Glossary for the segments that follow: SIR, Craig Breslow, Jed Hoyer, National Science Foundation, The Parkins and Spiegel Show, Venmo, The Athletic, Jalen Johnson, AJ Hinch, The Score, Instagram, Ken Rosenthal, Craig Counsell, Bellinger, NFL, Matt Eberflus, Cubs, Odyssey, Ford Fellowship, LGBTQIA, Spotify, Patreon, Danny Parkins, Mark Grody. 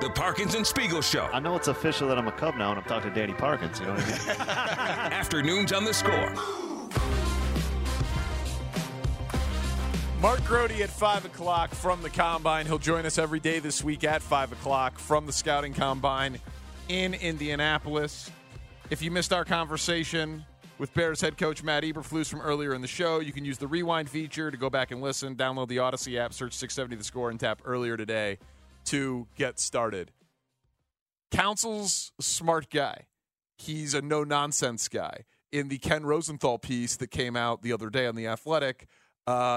The Parkins and Spiegel Show. I know it's official that I'm a Cub now and I'm talking to Danny Parkins, you know what I mean? Afternoons on The Score. Mark Grody at 5 o'clock from the Combine. He'll join us every day this week at 5 o'clock from the Scouting Combine in Indianapolis. If you missed our conversation with Bears head coach Matt Eberflus from earlier in the show, you can use the rewind feature to go back and listen. Download the Odyssey app, search 670 The Score, and tap earlier today to get started. Counsell's a smart guy. He's a no-nonsense guy. In the Ken Rosenthal piece that came out the other day on The Athletic,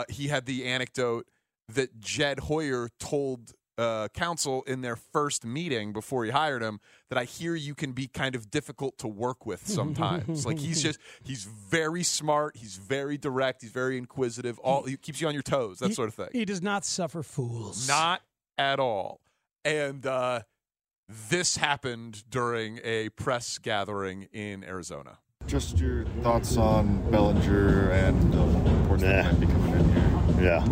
he had the anecdote that Jed Hoyer told Counsell in their first meeting before he hired him, that I hear you can be kind of difficult to work with sometimes. Like, he's very smart, he's very direct, he's very inquisitive. He keeps you on your toes, that sort of thing. He does not suffer fools. Not at all. And this happened during a press gathering in Arizona. Just your thoughts on Bellinger and the reports that might be coming in here. Yeah.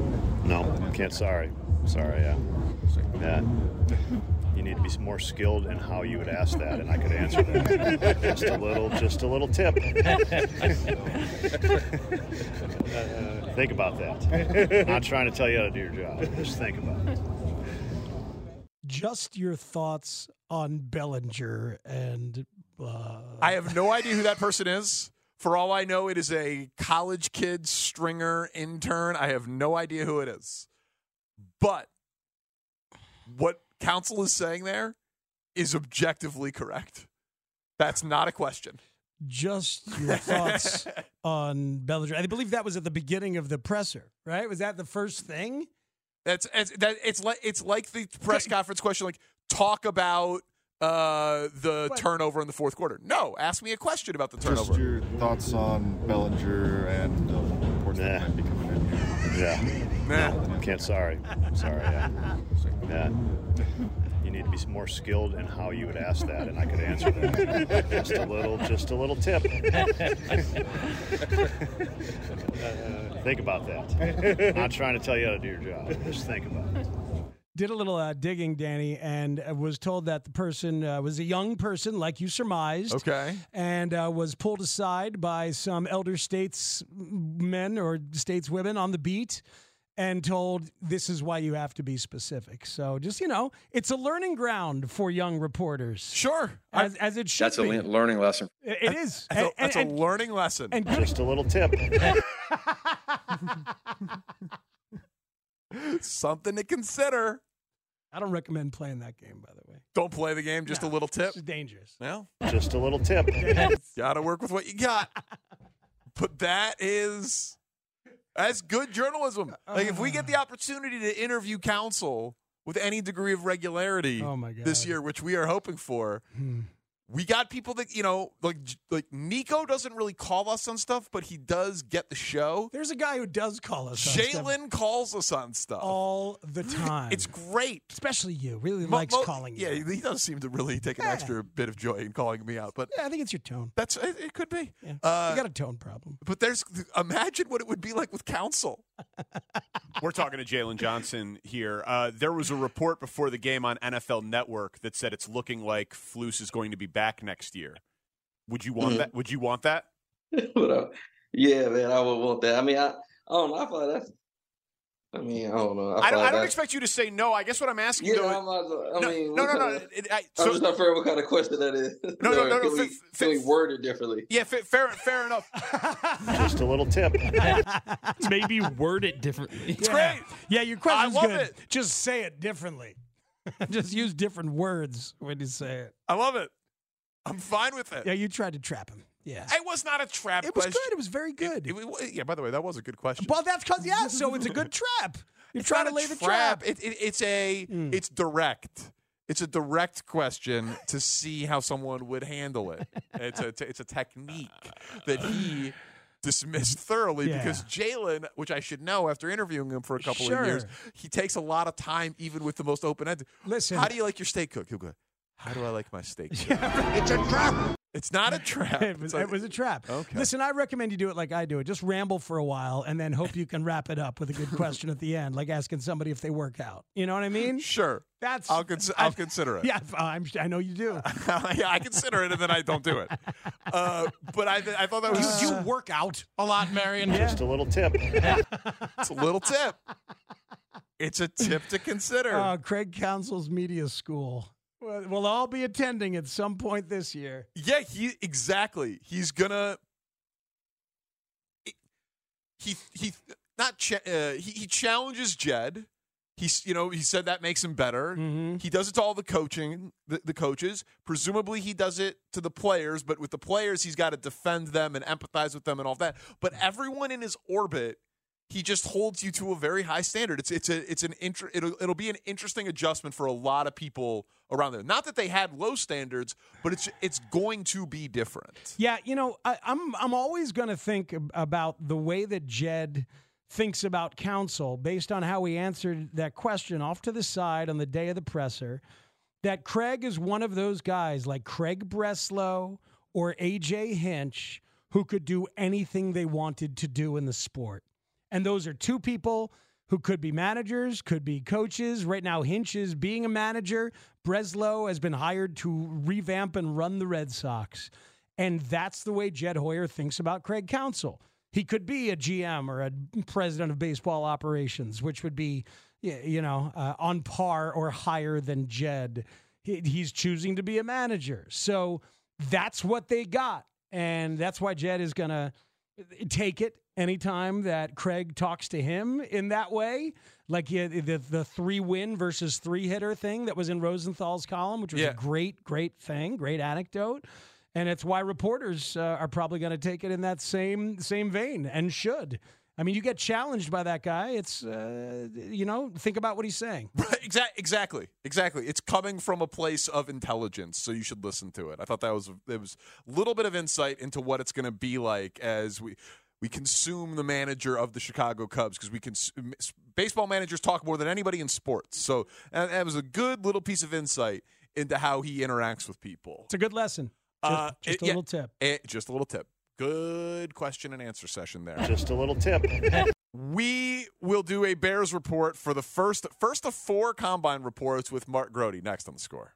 No, can't. Sorry, yeah. Yeah. You need to be more skilled in how you would ask that, and I could answer that. Just a little tip. Think about that. I'm not trying to tell you how to do your job. Just think about it. Just your thoughts on Bellinger and... I have no idea who that person is. For all I know, it is a college kid, stringer, intern. I have no idea who it is. But what Counsell is saying there is objectively correct. That's not a question. Just your thoughts on Bellinger. I believe that was at the beginning of the presser, right? Was that the first thing? It's like the press conference question, like, talk about turnover in the fourth quarter. No, ask me a question about the turnover. Just your thoughts on Bellinger and the reports that might be coming in here. Yeah. No, can't. Sorry. Yeah. You need to be more skilled in how you would ask that, and I could answer that. Just a little tip. Think about that. I'm not trying to tell you how to do your job. Just think about it. Did a little digging, Danny, and was told that the person was a young person, like you surmised. Okay. And was pulled aside by some elder statesmen or stateswomen on the beat and told, this is why you have to be specific. So just, it's a learning ground for young reporters. Sure. As it should be. That's a learning lesson. It is. That's a learning lesson. And just a little tip. Something to consider. I don't recommend playing that game, by the way. Don't play the game, just a little tip? It's dangerous. No? Just a little tip. Gotta work with what you got. But that's good journalism. Like, if we get the opportunity to interview Counsell with any degree of regularity this year, which we are hoping for, we got people that, like Nico doesn't really call us on stuff, but he does get the show. There's a guy who does call us on stuff. Jalen calls us on stuff. All the time. It's great. Especially you. Really likes calling you. Yeah, he does seem to really take an extra bit of joy in calling me out. But I think it's your tone. It could be. Yeah. You got a tone problem. But imagine what it would be like with Counsell. We're talking to Jalen Johnson here. There was a report before the game on NFL Network that said it's looking like Flus is going to be back next year. Would you want that? Would you want that? Yeah, man, I would want that. I mean, I don't know. I feel like that's I mean, I don't know. I don't expect you to say no. I guess what I'm asking, though. I'm just not fair what kind of question that is. No. Can we word it differently? Yeah, fair enough. Just a little tip. Maybe word it differently. Yeah. It's great. Yeah, your question's good. I love it. Just say it differently. Just use different words when you say it. I love it. I'm fine with it. Yeah, you tried to trap him. Yeah. It was not a trap question. It was good. It was very good. Yeah, by the way, that was a good question. Well, that's because, yeah, so it's a good trap. You're trying to lay the trap. It's direct. It's a direct question to see how someone would handle it. It's a technique that he dismissed thoroughly because Jalen, which I should know after interviewing him for a couple of years, he takes a lot of time even with the most open-ended. Listen. How do you like your steak cooked? He'll go, how do I like my steak cooked? Yeah. It's a trap. It's not a trap. It was a trap. Okay. Listen, I recommend you do it like I do it. Just ramble for a while and then hope you can wrap it up with a good question at the end, like asking somebody if they work out. You know what I mean? Sure. I'll consider it. Yeah, I know you do. Yeah, I consider it, and then I don't do it. But I thought that was... Do you work out a lot, Marion? Yeah. Just a little tip. It's a little tip. It's a tip to consider. Craig Counsell's Media School. We'll all be attending at some point this year. Yeah, exactly. He's gonna. He challenges Jed. He said that makes him better. Mm-hmm. He does it to all the coaching, the coaches. Presumably, he does it to the players. But with the players, he's got to defend them and empathize with them and all that. But everyone in his orbit, he just holds you to a very high standard. It'll be an interesting adjustment for a lot of people around there. Not that they had low standards, but it's going to be different. Yeah, I'm always going to think about the way that Jed thinks about Counsell based on how he answered that question off to the side on the day of the presser. That Craig is one of those guys like Craig Breslow or AJ Hinch who could do anything they wanted to do in the sport. And those are two people who could be managers, could be coaches. Right now, Hinch is being a manager. Breslow has been hired to revamp and run the Red Sox. And that's the way Jed Hoyer thinks about Craig Counsell. He could be a GM or a president of baseball operations, which would be, on par or higher than Jed. He's choosing to be a manager. So that's what they got. And that's why Jed is going to take it. Anytime that Craig talks to him in that way, like the 3-win versus 3-hitter thing that was in Rosenthal's column, which was a great thing, great anecdote. And it's why reporters are probably going to take it in that same vein and should. I mean, you get challenged by that guy. It's, think about what he's saying. Right, exactly. It's coming from a place of intelligence, so you should listen to it. I thought it was a little bit of insight into what it's going to be like as we consume the manager of the Chicago Cubs because baseball managers talk more than anybody in sports. So that was a good little piece of insight into how he interacts with people. It's a good lesson. Just a little tip. Just a little tip. Good question and answer session there. Just a little tip. We will do a Bears report for the first of 4 combine reports with Mark Grody next on The Score.